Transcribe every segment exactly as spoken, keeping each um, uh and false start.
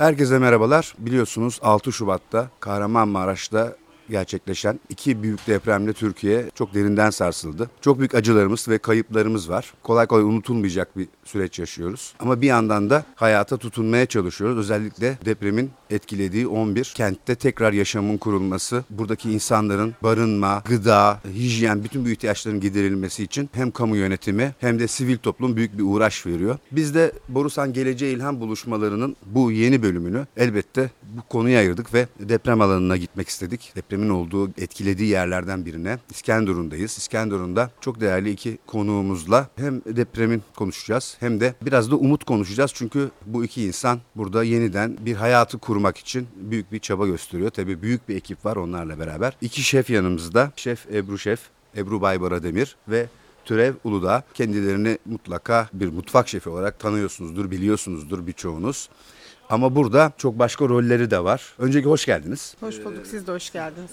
Herkese merhabalar. Biliyorsunuz altı Şubat'ta Kahramanmaraş'ta gerçekleşen iki büyük depremle Türkiye çok derinden sarsıldı. Çok büyük acılarımız ve kayıplarımız var. Kolay kolay unutulmayacak bir süreç yaşıyoruz. Ama bir yandan da hayata tutunmaya çalışıyoruz. Özellikle depremin etkilediği on bir kentte tekrar yaşamın kurulması, buradaki insanların barınma, gıda, hijyen, bütün bu ihtiyaçların giderilmesi için hem kamu yönetimi hem de sivil toplum büyük bir uğraş veriyor. Biz de Borusan Geleceğe İlham buluşmalarının bu yeni bölümünü elbette bu konuya ayırdık ve deprem alanına gitmek istedik. Deprem olduğu etkilediği yerlerden birine İskenderun'dayız. İskenderun'da çok değerli iki konuğumuzla hem depremin konuşacağız hem de biraz da umut konuşacağız. Çünkü bu iki insan burada yeniden bir hayatı kurmak için büyük bir çaba gösteriyor. Tabii büyük bir ekip var onlarla beraber. İki şef yanımızda. Şef Ebru Şef, Ebru Baybara Demir ve Türev Uludağ. Kendilerini mutlaka bir mutfak şefi olarak tanıyorsunuzdur, biliyorsunuzdur birçoğunuz. Ama burada çok başka rolleri de var. Önceki hoş geldiniz. Hoş bulduk. Siz de hoş geldiniz.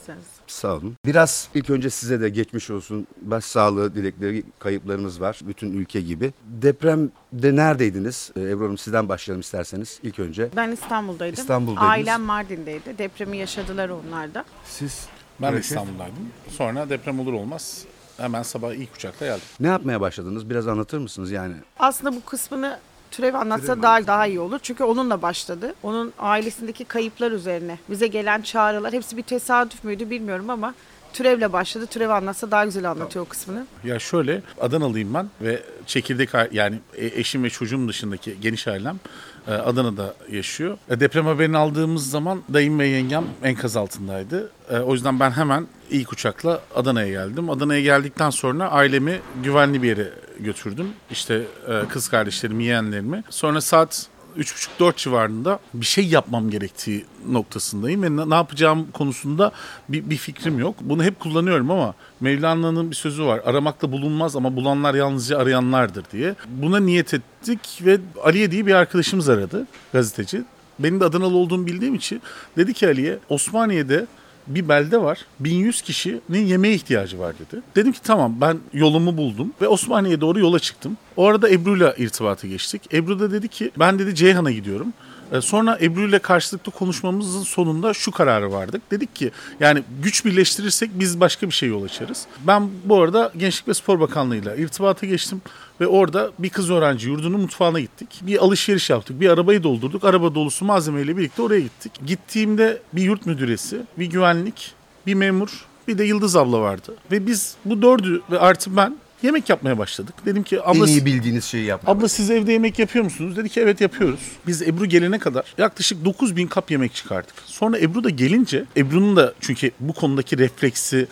Sağ olun. Biraz ilk önce size de geçmiş olsun. Başsağlığı dilekleri, kayıplarımız var. Bütün ülke gibi. Depremde neredeydiniz? Ebru Hanım sizden başlayalım isterseniz ilk önce. Ben İstanbul'daydım. İstanbul'daydınız. Ailem Mardin'deydi. Depremi yaşadılar onlar da. Siz? Ben de İstanbul'daydım. Sonra deprem olur olmaz hemen sabah ilk uçakla geldim. Ne yapmaya başladınız? Biraz anlatır mısınız yani? Aslında bu kısmını Türev anlatsa daha, daha iyi olur. Çünkü onunla başladı. Onun ailesindeki kayıplar üzerine bize gelen çağrılar, hepsi bir tesadüf müydü bilmiyorum ama Türev'le başladı. Türev anlatsa daha güzel anlatıyor o kısmını. Ya şöyle, Adanalıyım ben ve çekirdek yani eşim ve çocuğum dışındaki geniş ailem Adana'da yaşıyor. Deprem haberini aldığımız zaman dayım ve yengem enkaz altındaydı. O yüzden ben hemen ilk uçakla Adana'ya geldim. Adana'ya geldikten sonra ailemi güvenli bir yere götürdüm. İşte kız kardeşlerimi, yeğenlerimi. Sonra saat üç buçuk dört civarında bir şey yapmam gerektiği noktasındayım ve ne yapacağım konusunda bir, bir fikrim yok. Bunu hep kullanıyorum ama Mevlana'nın bir sözü var. Aramakla bulunmaz ama bulanlar yalnızca arayanlardır diye. Buna niyet ettik ve Aliye diye bir arkadaşımız aradı, gazeteci. Benim de Adanalı olduğumu bildiğim için dedi ki Aliye, Osmaniye'de bir belde var, bin yüz kişinin yemeğe ihtiyacı var dedi. Dedim ki tamam, ben yolumu buldum ve Osmaniye'ye doğru yola çıktım. O arada Ebru'yla irtibata geçtik. Ebru da dedi ki ben dedi Ceyhan'a gidiyorum. Sonra Ebru'yla karşılıklı konuşmamızın sonunda şu kararı vardık. Dedik ki yani güç birleştirirsek biz başka bir şey yol açarız. Ben bu arada Gençlik ve Spor Bakanlığı'yla irtibata geçtim. Ve orada bir kız öğrenci yurdunun mutfağına gittik. Bir alışveriş yaptık. Bir arabayı doldurduk. Araba dolusu malzemeyle birlikte oraya gittik. Gittiğimde bir yurt müdüresi, bir güvenlik, bir memur, bir de Yıldız abla vardı. Ve biz bu dördü ve artı ben yemek yapmaya başladık. Dedim ki abla, en iyi bildiğiniz şeyi yapmaya abla başladım. Siz evde yemek yapıyor musunuz? Dedi ki evet yapıyoruz. Biz Ebru gelene kadar yaklaşık dokuz bin kap yemek çıkardık. Sonra Ebru da gelince, Ebru'nun da çünkü bu konudaki refleksi,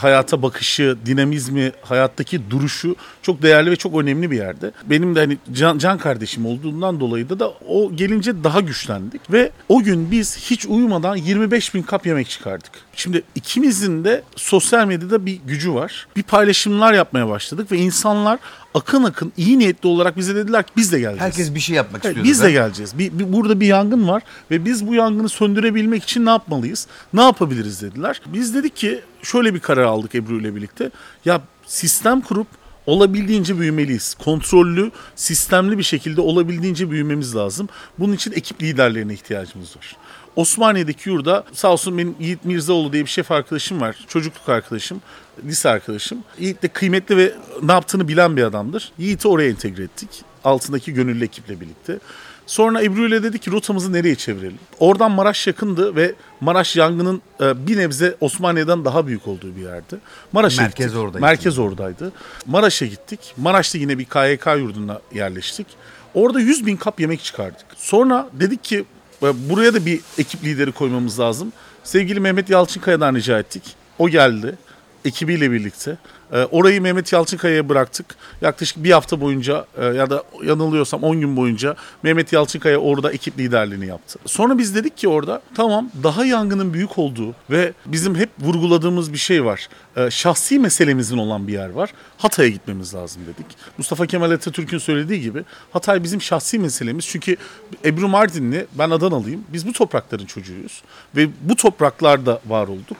hayata bakışı, dinamizmi, hayattaki duruşu çok değerli ve çok önemli bir yerde. Benim de hani can, can kardeşim olduğundan dolayı da, da o gelince daha güçlendik. Ve o gün biz hiç uyumadan yirmi beş bin kap yemek çıkardık. Şimdi ikimizin de sosyal medyada bir gücü var. Bir paylaşımlar yapmaya başladık ve insanlar akın akın iyi niyetli olarak bize dediler ki biz de geleceğiz. Herkes bir şey yapmak istiyordu. Evet, biz de geleceğiz. Bir, bir, burada bir yangın var ve biz bu yangını söndürebilmek için ne yapmalıyız? Ne yapabiliriz dediler. Biz dedik ki şöyle bir karar aldık Ebru ile birlikte. Ya sistem kurup olabildiğince büyümeliyiz. Kontrollü, sistemli bir şekilde olabildiğince büyümemiz lazım. Bunun için ekip liderlerine ihtiyacımız var. Osmaniye'deki yurda sağ olsun benim Yiğit Mirzaoğlu diye bir şef arkadaşım var. Çocukluk arkadaşım, lise arkadaşım. Yiğit de kıymetli ve ne yaptığını bilen bir adamdır. Yiğit'i oraya entegre ettik. Altındaki gönüllü ekiple birlikte. Sonra Ebru ile dedi ki rotamızı nereye çevirelim? Oradan Maraş yakındı ve Maraş yangının bir nebze Osmaniye'den daha büyük olduğu bir yerdi. Maraş'a merkez gittik. Oradaydı. Merkez oradaydı. Maraş'a gittik. Maraş'ta yine bir K Y K yurduna yerleştik. Orada yüz bin kap yemek çıkardık. Sonra dedik ki buraya da bir ekip lideri koymamız lazım. Sevgili Mehmet Yalçın Kaya'dan rica ettik. O geldi ekibiyle birlikte. Orayı Mehmet Yalçın Kaya'ya bıraktık. Yaklaşık bir hafta boyunca ya da yanılıyorsam on gün boyunca Mehmet Yalçın Kaya orada ekip liderliğini yaptı. Sonra biz dedik ki orada tamam, daha yangının büyük olduğu ve bizim hep vurguladığımız bir şey var. Şahsi meselemizin olan bir yer var. Hatay'a gitmemiz lazım dedik. Mustafa Kemal Atatürk'ün söylediği gibi Hatay bizim şahsi meselemiz. Çünkü Ebru Mardinli, ben Adanalıyım. Biz bu toprakların çocuğuyuz ve bu topraklarda var olduk.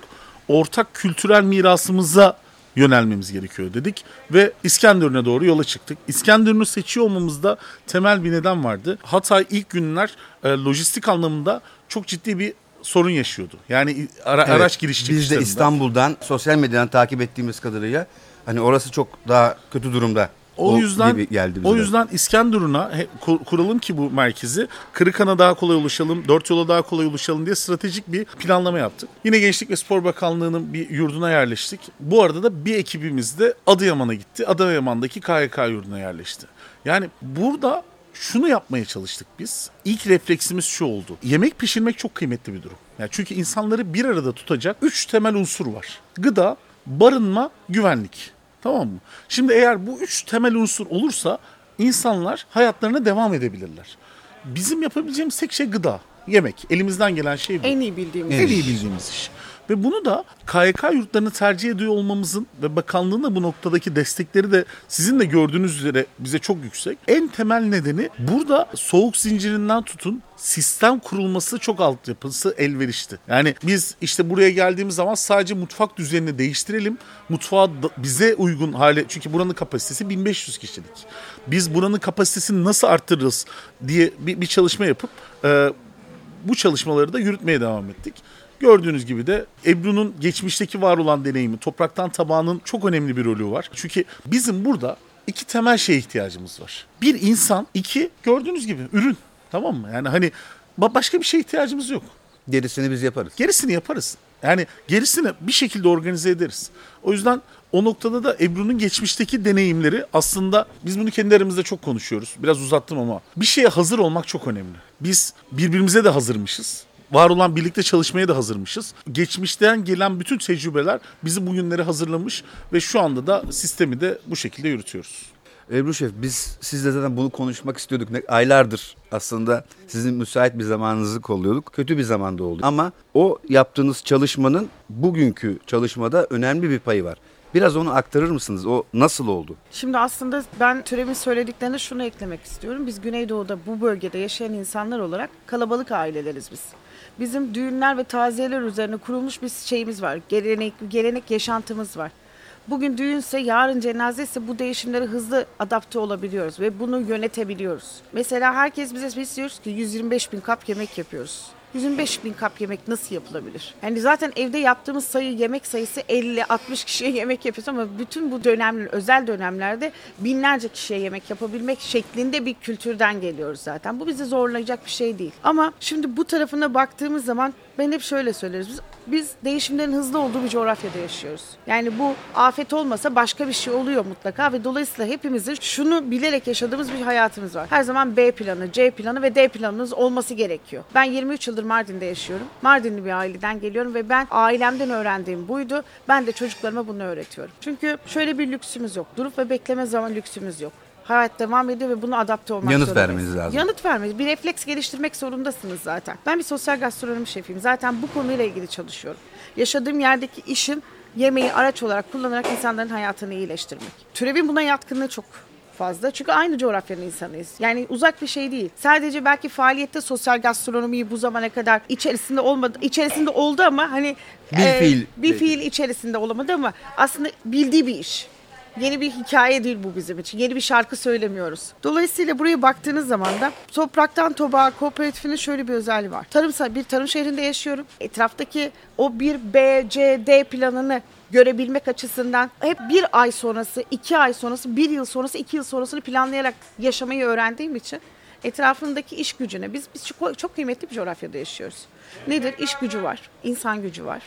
Ortak kültürel mirasımıza yönelmemiz gerekiyor dedik ve İskenderun'a doğru yola çıktık. İskenderun'u seçiyor olmamızda temel bir neden vardı. Hatay ilk günler e, lojistik anlamında çok ciddi bir sorun yaşıyordu. Yani ara, evet, araç giriş çıkışlarında. Biz de İstanbul'dan sosyal medyadan takip ettiğimiz kadarıyla hani orası çok daha kötü durumda. O, o yüzden o yüzden İskenderun'a kuralım ki bu merkezi Kırıkhan'a daha kolay ulaşalım, dört yola daha kolay ulaşalım diye stratejik bir planlama yaptık. Yine Gençlik ve Spor Bakanlığı'nın bir yurduna yerleştik. Bu arada da bir ekibimiz de Adıyaman'a gitti. Adıyaman'daki K Y K yurduna yerleşti. Yani burada şunu yapmaya çalıştık biz. İlk refleksimiz şu oldu. Yemek pişirmek çok kıymetli bir durum. Yani çünkü insanları bir arada tutacak üç temel unsur var. Gıda, barınma, güvenlik. Tamam mı? Şimdi eğer bu üç temel unsur olursa insanlar hayatlarına devam edebilirler. Bizim yapabileceğimiz tek şey gıda, yemek. Elimizden gelen şey bu. En iyi bildiğimiz, en iyi bildiğimiz iş. Ve bunu da K Y K yurtlarını tercih ediyor olmamızın ve bakanlığın da bu noktadaki destekleri de sizin de gördüğünüz üzere bize çok yüksek. En temel nedeni burada soğuk zincirinden tutun sistem kurulması çok altyapısı elverişti. Yani biz işte buraya geldiğimiz zaman sadece mutfak düzenini değiştirelim. Mutfağı bize uygun hale, çünkü buranın kapasitesi bin beş yüz kişilik. Biz buranın kapasitesini nasıl arttırırız diye bir, bir çalışma yapıp e, bu çalışmaları da yürütmeye devam ettik. Gördüğünüz gibi de Ebru'nun geçmişteki var olan deneyimi, topraktan tabağının çok önemli bir rolü var. Çünkü bizim burada iki temel şeye ihtiyacımız var. Bir insan, iki gördüğünüz gibi ürün, tamam mı? Yani hani başka bir şeye ihtiyacımız yok. Gerisini biz yaparız. Gerisini yaparız. Yani gerisini bir şekilde organize ederiz. O yüzden o noktada da Ebru'nun geçmişteki deneyimleri aslında biz bunu kendi aramızda çok konuşuyoruz. Biraz uzattım ama bir şeye hazır olmak çok önemli. Biz birbirimize de hazırmışız. Var olan birlikte çalışmaya da hazırmışız. Geçmişten gelen bütün tecrübeler bizi bugünlere hazırlamış ve şu anda da sistemi de bu şekilde yürütüyoruz. Ebru Şef, biz sizle zaten bunu konuşmak istiyorduk. Aylardır aslında sizin müsait bir zamanınızı kolluyorduk. Kötü bir zamanda oldu. Ama o yaptığınız çalışmanın bugünkü çalışmada önemli bir payı var. Biraz onu aktarır mısınız? O nasıl oldu? Şimdi aslında ben Türev'in söylediklerine şunu eklemek istiyorum. Biz Güneydoğu'da bu bölgede yaşayan insanlar olarak kalabalık aileleriz biz. Bizim düğünler ve taziyeler üzerine kurulmuş bir şeyimiz var. Gelenek, gelenek yaşantımız var. Bugün düğünse, yarın cenazeyse bu değişimlere hızlı adapte olabiliyoruz ve bunu yönetebiliyoruz. Mesela herkes bize biz diyoruz ki yüz yirmi beş bin kap yemek yapıyoruz. yüz yirmi beş bin kap yemek nasıl yapılabilir? Yani zaten evde yaptığımız sayı, yemek sayısı elli altmış kişiye yemek yapıyoruz ama bütün bu dönemler, özel dönemlerde binlerce kişiye yemek yapabilmek şeklinde bir kültürden geliyoruz zaten. Bu bizi zorlayacak bir şey değil. Ama şimdi bu tarafına baktığımız zaman ben hep şöyle söyleriz. Biz, biz değişimlerin hızlı olduğu bir coğrafyada yaşıyoruz. Yani bu afet olmasa başka bir şey oluyor mutlaka ve dolayısıyla hepimizin şunu bilerek yaşadığımız bir hayatımız var. Her zaman B planı, C planı ve D planımız olması gerekiyor. Ben yirmi üç yıldır Mardin'de yaşıyorum. Mardinli bir aileden geliyorum ve ben ailemden öğrendiğim buydu. Ben de çocuklarıma bunu öğretiyorum. Çünkü şöyle bir lüksümüz yok. Durup ve bekleme zaman lüksümüz yok. Hayat devam ediyor ve buna adapte olmak zorundayız. Yanıt vermeniz lazım. Yanıt vermeniz. Bir refleks geliştirmek zorundasınız zaten. Ben bir sosyal gastronomi şefiyim. Zaten bu konuyla ilgili çalışıyorum. Yaşadığım yerdeki işim yemeği araç olarak kullanarak insanların hayatını iyileştirmek. Türev'in buna yatkınlığı çok fazla. Çünkü aynı coğrafyanın insanıyız. Yani uzak bir şey değil. Sadece belki faaliyette sosyal gastronomiyi bu zamana kadar içerisinde olmadı. İçerisinde oldu ama hani bir e, fiil bir fiil içerisinde olamadı ama aslında bildiği bir iş. Yeni bir hikaye değil bu bizim için. Yeni bir şarkı söylemiyoruz. Dolayısıyla buraya baktığınız zaman da Topraktan Tobağa Kooperatifinin şöyle bir özelliği var. Tarımsal bir tarım şehrinde yaşıyorum. Etraftaki o bir B, C, D planını görebilmek açısından hep bir ay sonrası, iki ay sonrası, bir yıl sonrası, iki yıl sonrasını planlayarak yaşamayı öğrendiğim için etrafındaki iş gücüne biz, biz çok, çok kıymetli bir coğrafyada yaşıyoruz. Nedir? İş gücü var, insan gücü var.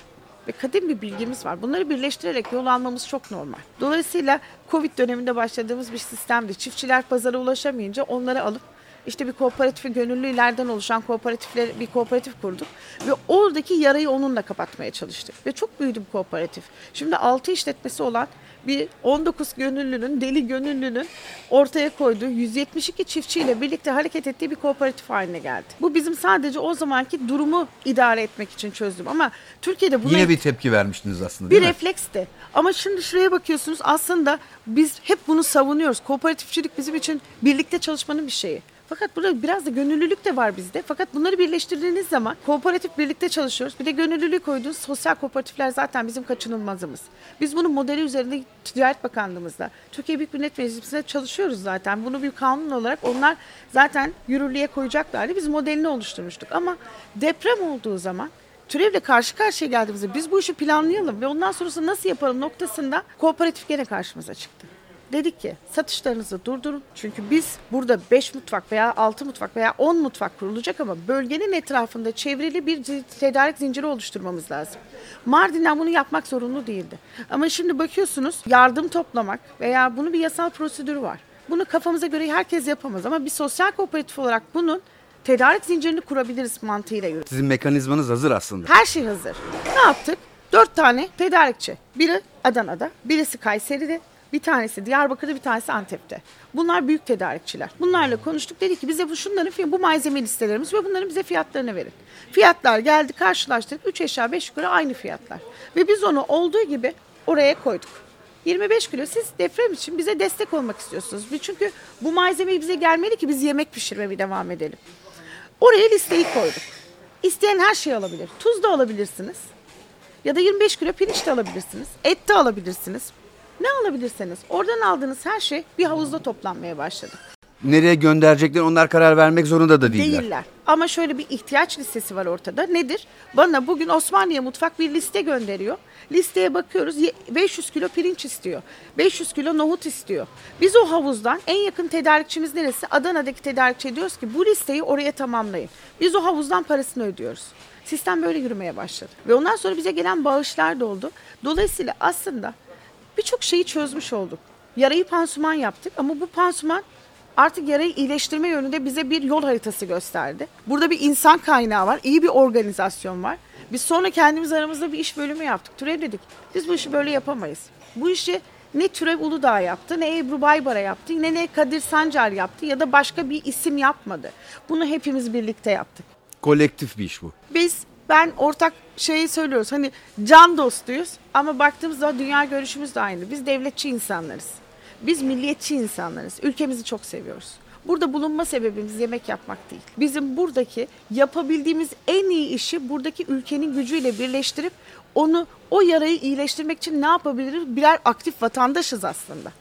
Ve kadim bir bilgimiz var. Bunları birleştirerek yol almamız çok normal. Dolayısıyla Covid döneminde başladığımız bir sistemdi. Çiftçiler pazara ulaşamayınca onları alıp işte bir kooperatif, gönüllülerden oluşan kooperatifler, bir kooperatif kurduk. Ve oradaki yarayı onunla kapatmaya çalıştık. Ve çok büyüdü bir kooperatif. Şimdi altı işletmesi olan bir on dokuz gönüllünün, deli gönüllünün ortaya koyduğu yüz yetmiş iki çiftçiyle birlikte hareket ettiği bir kooperatif haline geldi. Bu bizim sadece o zamanki durumu idare etmek için çözdüm ama Türkiye'de buna... Yine bir tepki vermiştiniz aslında değil mi? Bir refleksti. Ama şimdi şuraya bakıyorsunuz aslında biz hep bunu savunuyoruz. Kooperatifçilik bizim için birlikte çalışmanın bir şeyi. Fakat burada biraz da gönüllülük de var bizde. Fakat bunları birleştirdiğiniz zaman kooperatif birlikte çalışıyoruz. Bir de gönüllülüğü koyduğunuz sosyal kooperatifler zaten bizim kaçınılmazımız. Biz bunun modeli üzerinde Ticaret Bakanlığımızda, Türkiye Büyük Millet Meclisi'nde çalışıyoruz zaten. Bunu bir kanun olarak onlar zaten yürürlüğe koyacaklardı. Biz modelini oluşturmuştuk ama deprem olduğu zaman Türev'le karşı karşıya geldiğimizde biz bu işi planlayalım ve ondan sonrası nasıl yapalım noktasında kooperatif gene karşımıza çıktı. Dedik ki satışlarınızı durdurun. Çünkü biz burada beş mutfak veya altı mutfak veya on mutfak kurulacak ama bölgenin etrafında çevreli bir tedarik zinciri oluşturmamız lazım. Mardin'den bunu yapmak zorunlu değildi. Ama şimdi bakıyorsunuz yardım toplamak veya bunun bir yasal prosedürü var. Bunu kafamıza göre herkes yapamaz ama bir sosyal kooperatif olarak bunun tedarik zincirini kurabiliriz mantığıyla yürüyoruz. Sizin mekanizmanız hazır aslında. Her şey hazır. Ne yaptık? Dört tane tedarikçi. Biri Adana'da, birisi Kayseri'de. Bir tanesi Diyarbakır'da, bir tanesi Antep'te. Bunlar büyük tedarikçiler. Bunlarla konuştuk. Dedi ki bize bu şunların bu malzeme listelerimiz ve bunların bize fiyatlarını verin. Fiyatlar geldi, karşılaştırdık. Üç aşağı beş yukarı aynı fiyatlar. Ve biz onu olduğu gibi oraya koyduk. yirmi beş kilo siz deprem için bize destek olmak istiyorsunuz. Çünkü bu malzeme bize gelmeli ki biz yemek pişirmeye devam edelim. Oraya listeyi koyduk. İsteyen her şeyi alabilir. Tuz da alabilirsiniz. Ya da yirmi beş kilo pirinç de alabilirsiniz. Et de alabilirsiniz. Ne alabilirseniz oradan aldığınız her şey bir havuzda toplanmaya başladı. Nereye gönderecekler onlar karar vermek zorunda da değiller. Değiller ama şöyle bir ihtiyaç listesi var ortada. Nedir? Bana bugün Osmaniye Mutfak bir liste gönderiyor. Listeye bakıyoruz beş yüz kilo pirinç istiyor. beş yüz kilo nohut istiyor. Biz o havuzdan en yakın tedarikçimiz neresi? Adana'daki tedarikçi diyoruz ki bu listeyi oraya tamamlayın. Biz o havuzdan parasını ödüyoruz. Sistem böyle yürümeye başladı. Ve ondan sonra bize gelen bağışlar da oldu. Dolayısıyla aslında birçok şeyi çözmüş olduk. Yarayı pansuman yaptık ama bu pansuman artık yarayı iyileştirme yönünde bize bir yol haritası gösterdi. Burada bir insan kaynağı var, iyi bir organizasyon var. Biz sonra kendimiz aramızda bir iş bölümü yaptık. Türev dedik, biz bu işi böyle yapamayız. Bu işi ne Türev Uludağ yaptı, ne Ebru Baybara yaptı, ne ne Kadir Sancar yaptı ya da başka bir isim yapmadı. Bunu hepimiz birlikte yaptık. Kolektif bir iş bu. Biz... Ben ortak şeyi söylüyoruz hani can dostuyuz ama baktığımızda dünya görüşümüz de aynı. Biz devletçi insanlarız. Biz milliyetçi insanlarız. Ülkemizi çok seviyoruz. Burada bulunma sebebimiz yemek yapmak değil. Bizim buradaki yapabildiğimiz en iyi işi buradaki ülkenin gücüyle birleştirip onu o yarayı iyileştirmek için ne yapabiliriz? Birer aktif vatandaşız aslında.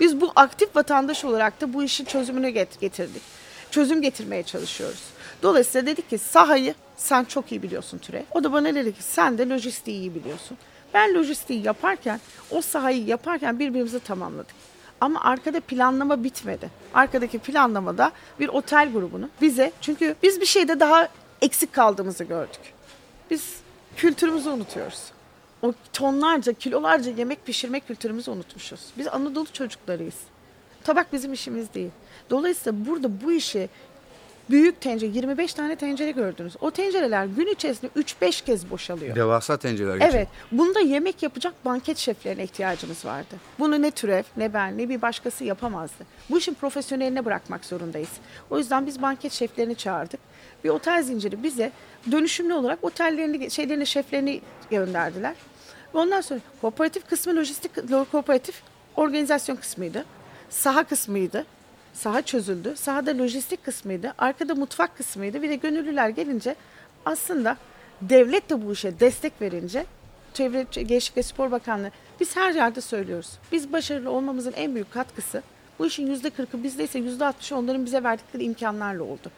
Biz bu aktif vatandaş olarak da bu işin çözümünü getirdik. Çözüm getirmeye çalışıyoruz. Dolayısıyla dedik ki sahayı sen çok iyi biliyorsun Türev. O da bana dedi ki sen de lojistiği iyi biliyorsun. Ben lojistiği yaparken, o sahayı yaparken birbirimizi tamamladık. Ama arkada planlama bitmedi. Arkadaki planlamada bir otel grubunu bize, çünkü biz bir şeyde daha eksik kaldığımızı gördük. Biz kültürümüzü unutuyoruz. O tonlarca, kilolarca yemek pişirme kültürümüzü unutmuşuz. Biz Anadolu çocuklarıyız. Tabak bizim işimiz değil. Dolayısıyla burada bu işi büyük tencere, yirmi beş tane tencere gördünüz. O tencereler gün içerisinde üç beş kez boşalıyor. Devasa tencereler geçiyor. Evet. Bunda yemek yapacak banket şeflerine ihtiyacımız vardı. Bunu ne Türev, ne ben, ne bir başkası yapamazdı. Bu işin profesyoneline bırakmak zorundayız. O yüzden biz banket şeflerini çağırdık. Bir otel zinciri bize dönüşümlü olarak otellerini, şeylerini, şeflerini gönderdiler. Ondan sonra kooperatif kısmı, lojistik kooperatif organizasyon kısmıydı. Saha kısmıydı. Saha çözüldü. Sahada lojistik kısmıydı. Arkada mutfak kısmıydı. Bir de gönüllüler gelince aslında devlet de bu işe destek verince Çevre Gençlik ve Spor Bakanlığı biz her yerde söylüyoruz. Biz başarılı olmamızın en büyük katkısı bu işin yüzde kırkı bizdeyse yüzde altmışı onların bize verdikleri imkanlarla oldu.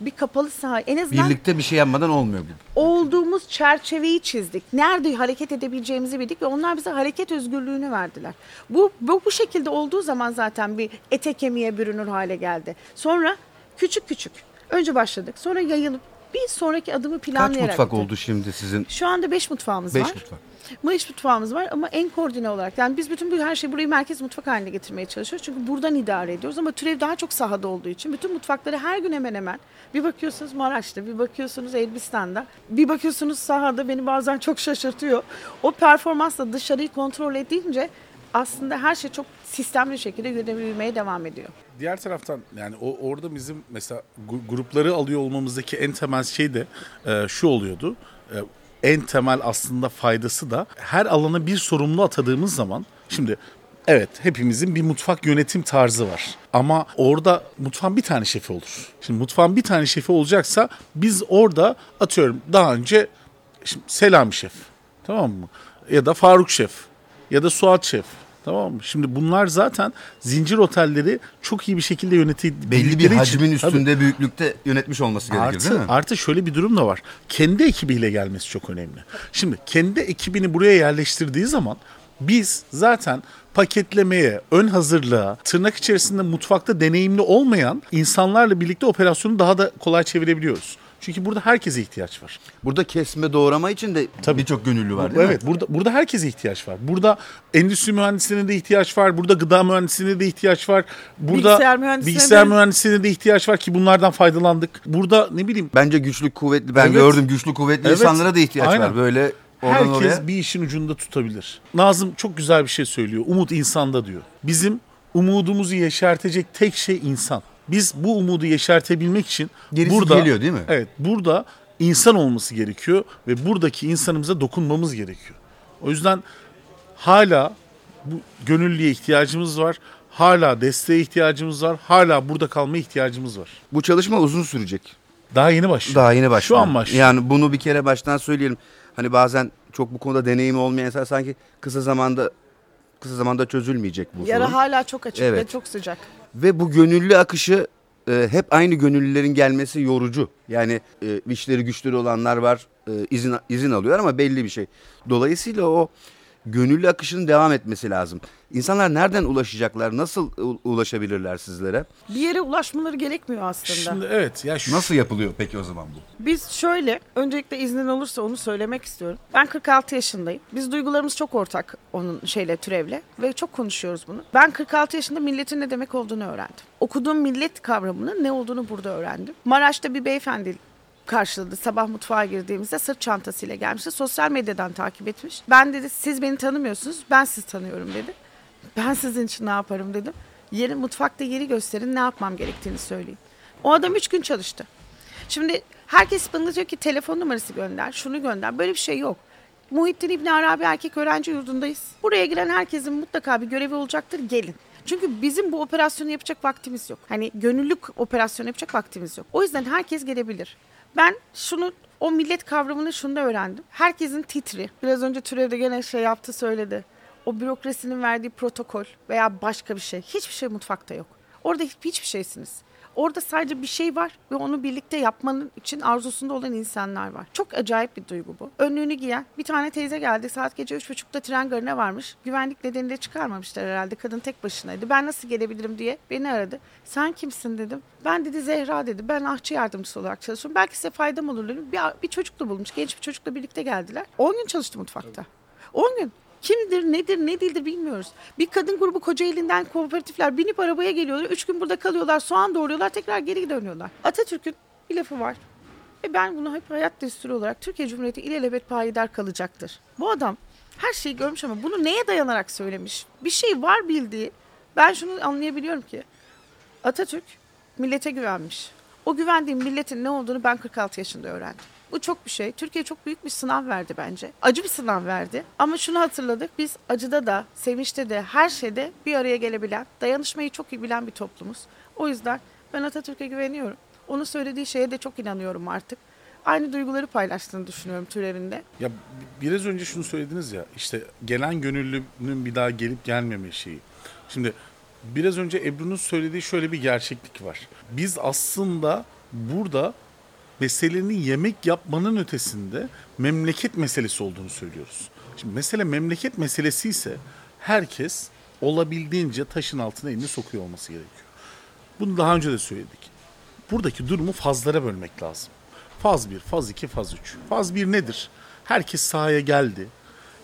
Bir kapalı saha en azından birlikte bir şey yapmadan olmuyor bu. Olduğumuz çerçeveyi çizdik. Nerede hareket edebileceğimizi bildik ve onlar bize hareket özgürlüğünü verdiler. Bu bu, bu şekilde olduğu zaman zaten bir ete kemiğe bürünür hale geldi. Sonra küçük küçük önce başladık. Sonra yayılıp bir sonraki adımı planlayarak. Kaç mutfak oldu şimdi sizin? Şu anda beş mutfağımız beş var. Mutfak. Beş mutfağımız var ama en koordine olarak. Yani biz bütün her şeyi burayı merkez mutfak haline getirmeye çalışıyoruz. Çünkü buradan idare ediyoruz ama Türev daha çok sahada olduğu için bütün mutfakları her gün hemen hemen bir bakıyorsunuz Maraş'ta, bir bakıyorsunuz Elbistan'da, bir bakıyorsunuz sahada beni bazen çok şaşırtıyor. O performansla dışarıyı kontrol edince aslında her şey çok sistemli şekilde yürütülmeye devam ediyor. Diğer taraftan yani o orada bizim mesela grupları alıyor olmamızdaki en temel şey de e, şu oluyordu. E, en temel aslında faydası da her alana bir sorumlu atadığımız zaman şimdi Evet, hepimizin bir mutfak yönetim tarzı var. Ama orada mutfağın bir tane şefi olur. Şimdi mutfağın bir tane şefi olacaksa biz orada atıyorum daha önce şimdi Selami Şef, tamam mı? Ya da Faruk Şef ya da Suat Şef. Tamam mı? Şimdi bunlar zaten zincir otelleri çok iyi bir şekilde yönetildikleri için. Belli bir hacmin üstünde, tabii, büyüklükte yönetmiş olması gerekiyor, artı, değil mi? Artı şöyle bir durum da var. Kendi ekibiyle gelmesi çok önemli. Şimdi kendi ekibini buraya yerleştirdiği zaman biz zaten paketlemeye, ön hazırlığa, tırnak içerisinde mutfakta deneyimli olmayan insanlarla birlikte operasyonu daha da kolay çevirebiliyoruz. Çünkü burada herkese ihtiyaç var. Burada kesme doğrama için de birçok gönüllü var, değil evet, mi? Burada, burada herkese ihtiyaç var. Burada endüstri mühendisliğine de ihtiyaç var. Burada gıda mühendisliğine de ihtiyaç var. Burada bilgisayar mühendisliğine, bilgisayar mühendisliğine de ihtiyaç var ki bunlardan faydalandık. Burada ne bileyim. Bence güçlü kuvvetli, ben evet. gördüm güçlü kuvvetli evet. insanlara da ihtiyaç Aynen. var. Böyle herkes oraya bir işin ucunda tutabilir. Nazım çok güzel bir şey söylüyor. Umut insanda diyor. Bizim umudumuzu yeşertecek tek şey insan. Biz bu umudu yeşertebilmek için gerisi burada geliyor, değil mi? Evet, burada insan olması gerekiyor ve buradaki insanımıza dokunmamız gerekiyor. O yüzden hala bu gönüllüye ihtiyacımız var. Hala desteğe ihtiyacımız var. Hala burada kalmaya ihtiyacımız var. Bu çalışma uzun sürecek. Daha yeni başlıyor. Daha yeni başlıyor. Şu an başlıyor. Yani bunu bir kere baştan söyleyelim. Hani bazen çok bu konuda deneyimi olmayan insan sanki kısa zamanda kısa zamanda çözülmeyecek bu sorun. Yara hala çok açık evet. ve çok sıcak. Ve bu gönüllü akışı e, hep aynı gönüllülerin gelmesi yorucu. Yani e, işleri güçleri olanlar var, e, izin izin alıyor ama belli bir şey. Dolayısıyla o gönüllü akışının devam etmesi lazım. İnsanlar nereden ulaşacaklar, nasıl ulaşabilirler sizlere? Bir yere ulaşmaları gerekmiyor aslında. Şimdi evet. Ya şu... Nasıl yapılıyor peki o zaman bu? Biz şöyle, öncelikle iznin olursa onu söylemek istiyorum. Ben kırk altı yaşındayım. Biz duygularımız çok ortak onun şeyle, Türev'le ve çok konuşuyoruz bunu. Ben kırk altı yaşında milletin ne demek olduğunu öğrendim. Okuduğum millet kavramının ne olduğunu burada öğrendim. Maraş'ta bir beyefendi karşıladı. Sabah mutfağa girdiğimizde sırt çantasıyla gelmişti. Sosyal medyadan takip etmiş. Ben dedi siz beni tanımıyorsunuz. Ben sizi tanıyorum dedi. Ben sizin için ne yaparım dedim. Yeri, mutfakta yeri gösterin, ne yapmam gerektiğini söyleyin. O adam üç gün çalıştı. Şimdi herkes bana diyor ki telefon numarası gönder, şunu gönder. Böyle bir şey yok. Muhiddin İbn Arabi erkek öğrenci yurdundayız. Buraya giren herkesin mutlaka bir görevi olacaktır. Gelin. Çünkü bizim bu operasyonu yapacak vaktimiz yok. Hani gönüllülük operasyonu yapacak vaktimiz yok. O yüzden herkes gelebilir. Ben şunu, o millet kavramını şunu da öğrendim. Herkesin titri. Biraz önce Türev'de gene şey yaptı, söyledi. O bürokrasinin verdiği protokol veya başka bir şey. Hiçbir şey mutfakta yok. Orada hiçbir şeysiniz. Orada sadece bir şey var ve onu birlikte yapmanın için arzusunda olan insanlar var. Çok acayip bir duygu bu. Önlüğünü giyen bir tane teyze geldi. Saat gece üç buçukta tren garına varmış. Güvenlik nedeniyle çıkarmamışlar herhalde. Kadın tek başınaydı. Ben nasıl gelebilirim diye beni aradı. Sen kimsin dedim. Ben dedi Zehra dedi. Ben ahçı yardımcısı olarak çalışıyorum. Belki size faydam olur dedim. Bir, bir çocukla bulmuş. Genç bir çocukla birlikte geldiler. on gün çalıştı mutfakta. on gün. Kimdir, nedir, ne değildir bilmiyoruz. Bir kadın grubu Kocaeli'nden kooperatifler binip arabaya geliyorlar. Üç gün burada kalıyorlar, soğan doğruyorlar, tekrar geri dönüyorlar. Atatürk'ün bir lafı var. E ben bunu hep hayat desturu olarak Türkiye Cumhuriyeti ilelebet payidar kalacaktır. Bu adam her şeyi görmüş ama bunu neye dayanarak söylemiş? Bir şey var bildiği. Ben şunu anlayabiliyorum ki Atatürk millete güvenmiş. O güvendiğim milletin ne olduğunu ben kırk altı yaşında öğrendim. Bu çok bir şey. Türkiye çok büyük bir sınav verdi bence. Acı bir sınav verdi. Ama şunu hatırladık. Biz acıda da, sevinçte de, her şeyde bir araya gelebilen, dayanışmayı çok iyi bilen bir toplumuz. O yüzden ben Atatürk'e güveniyorum. Onun söylediği şeye de çok inanıyorum artık. Aynı duyguları paylaştığını düşünüyorum Türev'inde. Ya biraz önce şunu söylediniz ya, işte gelen gönüllünün bir daha gelip gelmeme şeyi. Şimdi biraz önce Ebru'nun söylediği şöyle bir gerçeklik var. Biz aslında burada meselelerini yemek yapmanın ötesinde memleket meselesi olduğunu söylüyoruz. Şimdi mesele memleket meselesi ise herkes olabildiğince taşın altına elini sokuyor olması gerekiyor. Bunu daha önce de söyledik. Buradaki durumu fazlara bölmek lazım. Faz bir, faz iki, faz üç. Faz bir nedir? Herkes sahaya geldi.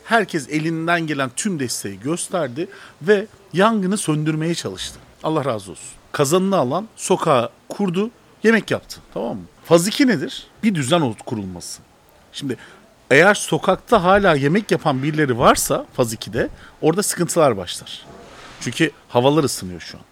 Herkes elinden gelen tüm desteği gösterdi ve yangını söndürmeye çalıştı. Allah razı olsun. Kazanını alan sokağa kurdu, yemek yaptı. Tamam mı? Faz iki nedir? Bir düzen kurulması. Şimdi eğer sokakta hala yemek yapan birileri varsa Faz iki'de orada sıkıntılar başlar. Çünkü havalar ısınıyor şu an.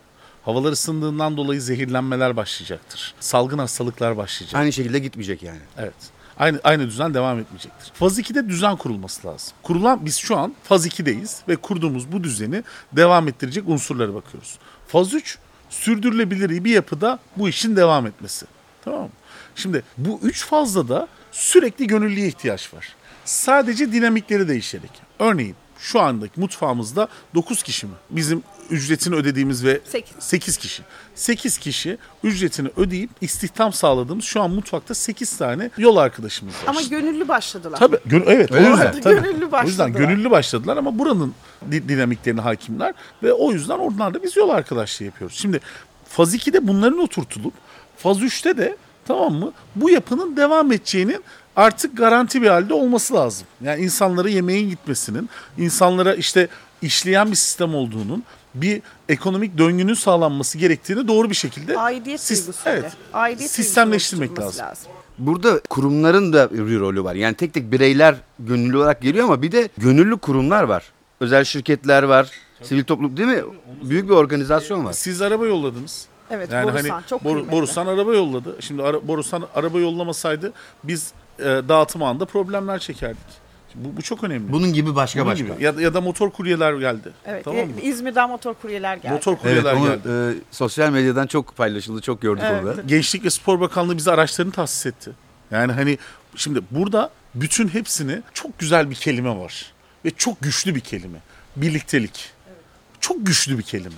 Havalar ısındığından dolayı zehirlenmeler başlayacaktır. Salgın hastalıklar başlayacak. Aynı şekilde gitmeyecek yani. Evet. Aynı, aynı düzen devam etmeyecektir. Faz ikide düzen kurulması lazım. Kurulan, biz şu an faz ikideyiz ve kurduğumuz bu düzeni devam ettirecek unsurlara bakıyoruz. Faz üç, sürdürülebilir bir yapıda bu işin devam etmesi. Tamam mı? Şimdi bu üç fazda da sürekli gönüllüye ihtiyaç var. Sadece dinamikleri değişerek. Örneğin şu andaki mutfağımızda dokuz kişi mi? Bizim ücretini ödediğimiz ve sekiz kişi. sekiz kişi ücretini ödeyip istihdam sağladığımız şu an mutfakta sekiz tane yol arkadaşımız var. Ama işte gönüllü başladılar. Tabii, gön- evet, o yüzden tabii. Gönüllü başladılar. O yüzden gönüllü başladılar ama buranın dinamiklerine hakimler ve o yüzden oradan da biz yol arkadaşlığı yapıyoruz. Şimdi faz ikide bunların oturtulup faz üçte de, tamam mı, bu yapının devam edeceğinin artık garanti bir halde olması lazım. Yani insanlara yemeğin gitmesinin, insanlara işte işleyen bir sistem olduğunun, bir ekonomik döngünün sağlanması gerektiğini doğru bir şekilde aidiyet sis- evet, aidiyet sistemleştirmek lazım. lazım. Burada kurumların da bir rolü var. Yani tek tek bireyler gönüllü olarak geliyor ama bir de gönüllü kurumlar var. Özel şirketler var, tabii, sivil topluluk, değil mi? Büyük bir organizasyon var. Siz araba yolladınız. Evet, yani Borusan hani, çok kıymetli. Borusan araba yolladı. Şimdi ara, Borusan araba yollamasaydı biz e, dağıtım anında problemler çekerdik. Bu, bu çok önemli. Bunun gibi başka Bunun başka. Gibi. Ya, ya da motor kuryeler geldi. Evet, tamam mı? İzmir'den motor kuryeler geldi. Motor kuryeler evet, geldi. E, sosyal medyadan çok paylaşıldı, çok gördük evet, orada. Gençlik ve Spor Bakanlığı bize araçlarını tahsis etti. Yani hani şimdi burada bütün hepsini, çok güzel bir kelime var. Ve çok güçlü bir kelime. Birliktelik. Evet. Çok güçlü bir kelime.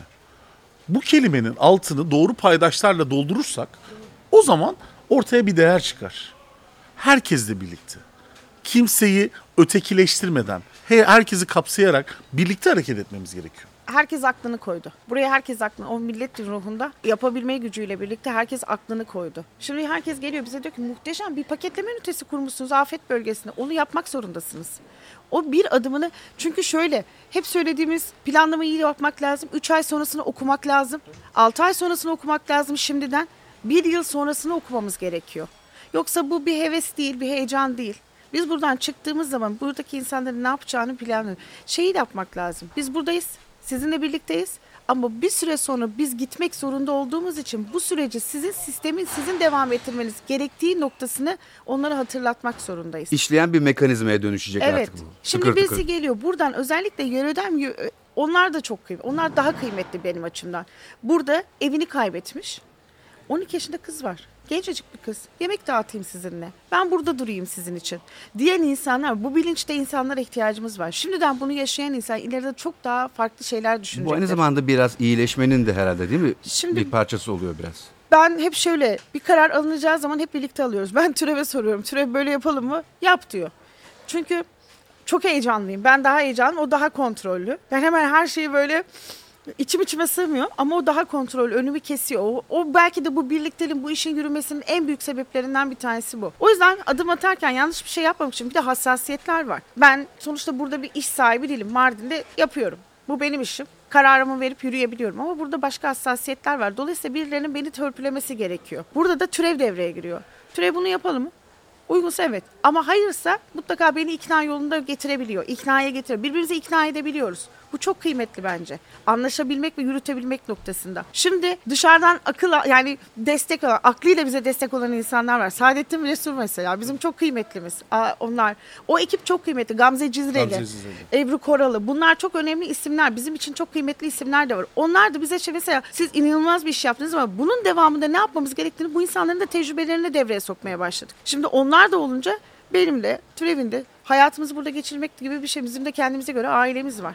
Bu kelimenin altını doğru paydaşlarla doldurursak o zaman ortaya bir değer çıkar. Herkesle birlikte. Kimseyi ötekileştirmeden, herkesi kapsayarak birlikte hareket etmemiz gerekiyor. Herkes aklını koydu. Buraya herkes aklını, o milletin ruhunda yapabilme gücüyle birlikte herkes aklını koydu. Şimdi herkes geliyor bize diyor ki muhteşem bir paketleme ünitesi kurmuşsunuz afet bölgesinde. Onu yapmak zorundasınız. O bir adımını, çünkü şöyle hep söylediğimiz planlamayı iyi yapmak lazım. üç ay sonrasını okumak lazım. altı ay sonrasını okumak lazım şimdiden. bir yıl sonrasını okumamız gerekiyor. Yoksa bu bir heves değil, bir heyecan değil. Biz buradan çıktığımız zaman buradaki insanların ne yapacağını planlıyoruz. Şeyi yapmak lazım. Biz buradayız. Sizinle birlikteyiz ama bir süre sonra biz gitmek zorunda olduğumuz için bu süreci sizin sistemin, sizin devam ettirmeniz gerektiği noktasını onlara hatırlatmak zorundayız. İşleyen bir mekanizmaya dönüşecek evet, artık bu. Evet. Şimdi tıkır birisi tıkır geliyor buradan, özellikle yöreden, onlar da çok kıymetli. Onlar daha kıymetli benim açımdan. Burada evini kaybetmiş on iki yaşında kız var. Gencecik bir kız. Yemek dağıtayım sizinle. Ben burada durayım sizin için. Diyen insanlar, bu bilinçte insanlara ihtiyacımız var. Şimdiden bunu yaşayan insan ileride çok daha farklı şeyler düşünecektir. Bu aynı zamanda biraz iyileşmenin de herhalde, değil mi? Şimdi, bir parçası oluyor biraz. Ben hep şöyle, bir karar alınacağı zaman hep birlikte alıyoruz. Ben Türev'e soruyorum. Türev böyle yapalım mı? Yap diyor. Çünkü çok heyecanlıyım. Ben daha heyecanlıyım. O daha kontrollü. Ben hemen her şeyi böyle... İçim içime sığmıyor ama o daha kontrol, önümü kesiyor. O, o belki de bu birlikteliğin, bu işin yürümesinin en büyük sebeplerinden bir tanesi bu. O yüzden adım atarken yanlış bir şey yapmamak için bir de hassasiyetler var. Ben sonuçta burada bir iş sahibi değilim. Mardin'de yapıyorum. Bu benim işim. Kararımı verip yürüyebiliyorum ama burada başka hassasiyetler var. Dolayısıyla birilerinin beni törpülemesi gerekiyor. Burada da Türev devreye giriyor. Türev bunu yapalım mı? Uygunsa evet ama hayırsa mutlaka beni ikna yolunda getirebiliyor. İknaya getiriyor. Birbirimizi ikna edebiliyoruz. Bu çok kıymetli bence. Anlaşabilmek ve yürütebilmek noktasında. Şimdi dışarıdan akıl, yani destek olan, aklıyla bize destek olan insanlar var. Saadettin Resul mesela bizim çok kıymetlimiz. Aa, onlar. O ekip çok kıymetli. Gamze Cizreli, Gamze Cizreli, Ebru Koralı. Bunlar çok önemli isimler. Bizim için çok kıymetli isimler de var. Onlar da bize şey mesela, siz inanılmaz bir iş yaptınız ama bunun devamında ne yapmamız gerektiğini bu insanların da tecrübelerini devreye sokmaya başladık. Şimdi onlar da olunca benimle, Türev'inde hayatımızı burada geçirmek gibi bir şey. Bizim de kendimize göre ailemiz var.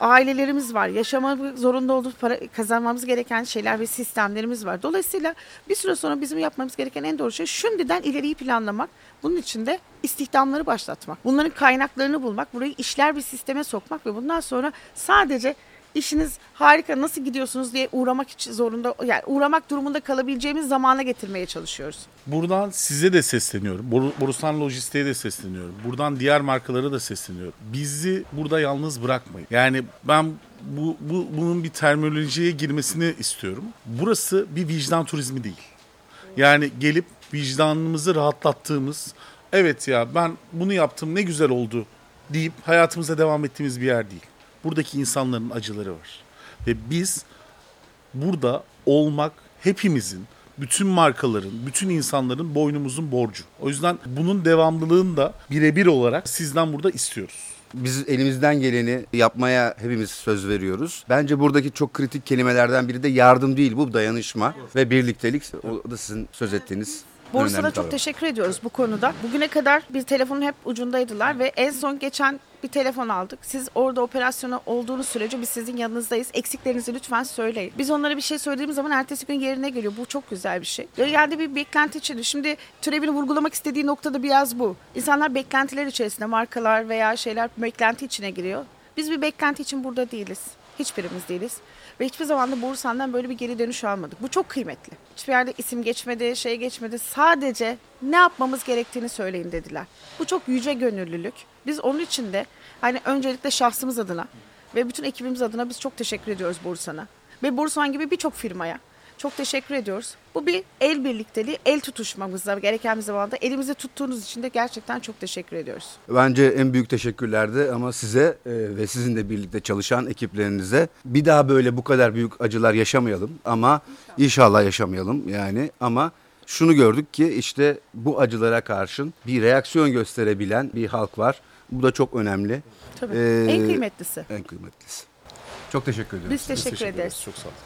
Ailelerimiz var. Yaşamak zorunda olduğumuz, para kazanmamız gereken şeyler ve sistemlerimiz var. Dolayısıyla bir süre sonra bizim yapmamız gereken en doğru şey şimdiden ileriyi planlamak. Bunun için de istihdamları başlatmak. Bunların kaynaklarını bulmak. Burayı işler bir sisteme sokmak ve bundan sonra sadece işiniz harika, nasıl gidiyorsunuz diye uğramak için zorunda, yani uğramak durumunda kalabileceğimiz zamana getirmeye çalışıyoruz. Buradan size de sesleniyorum. Bor- Borusan Lojistik'e de sesleniyorum. Buradan diğer markalara da sesleniyorum. Bizi burada yalnız bırakmayın. Yani ben bu, bu bunun bir terminolojiye girmesini istiyorum. Burası bir vicdan turizmi değil. Yani gelip vicdanımızı rahatlattığımız, evet ya ben bunu yaptım ne güzel oldu deyip hayatımıza devam ettiğimiz bir yer değil. Buradaki insanların acıları var. Ve biz burada olmak hepimizin bütün markaların, bütün insanların boynumuzun borcu. O yüzden bunun devamlılığını da birebir olarak sizden burada istiyoruz. Biz elimizden geleni yapmaya hepimiz söz veriyoruz. Bence buradaki çok kritik kelimelerden biri de yardım değil, bu dayanışma ve birliktelik. O da sizin söz ettiğiniz. Borsa'da çok teşekkür ediyoruz bu konuda. Bugüne kadar bir telefonun hep ucundaydılar ve en son geçen bir telefon aldık. Siz orada operasyona olduğunuz sürece biz sizin yanınızdayız. Eksiklerinizi lütfen söyleyin. Biz onlara bir şey söylediğimiz zaman ertesi gün yerine geliyor. Bu çok güzel bir şey. Yani bir beklenti içinde. Şimdi Türev'in vurgulamak istediği noktada biraz bu. İnsanlar beklentiler içerisinde, markalar veya şeyler beklenti içine giriyor. Biz bir beklenti için burada değiliz. Hiçbirimiz değiliz. Ve hiçbir zaman da Borusan'dan böyle bir geri dönüş almadık. Bu çok kıymetli. Hiçbir yerde isim geçmedi, şey geçmedi. Sadece ne yapmamız gerektiğini söyleyin dediler. Bu çok yüce gönüllülük. Biz onun için de hani öncelikle şahsımız adına ve bütün ekibimiz adına biz çok teşekkür ediyoruz Borusan'a. Ve Borusan gibi birçok firmaya çok teşekkür ediyoruz. Bu bir el birlikteliği, el tutuşmamızda gereken bir zamanda elimizi tuttuğunuz için de gerçekten çok teşekkür ediyoruz. Bence en büyük teşekkürler de ama size ve sizinle birlikte çalışan ekiplerinize. Bir daha böyle bu kadar büyük acılar yaşamayalım ama inşallah, inşallah yaşamayalım yani ama... Şunu gördük ki işte bu acılara karşın bir reaksiyon gösterebilen bir halk var. Bu da çok önemli. Tabii. Ee, en kıymetlisi. En kıymetlisi. Çok teşekkür ediyoruz. Biz teşekkür, Biz teşekkür ederiz. ederiz. Çok sağ olun.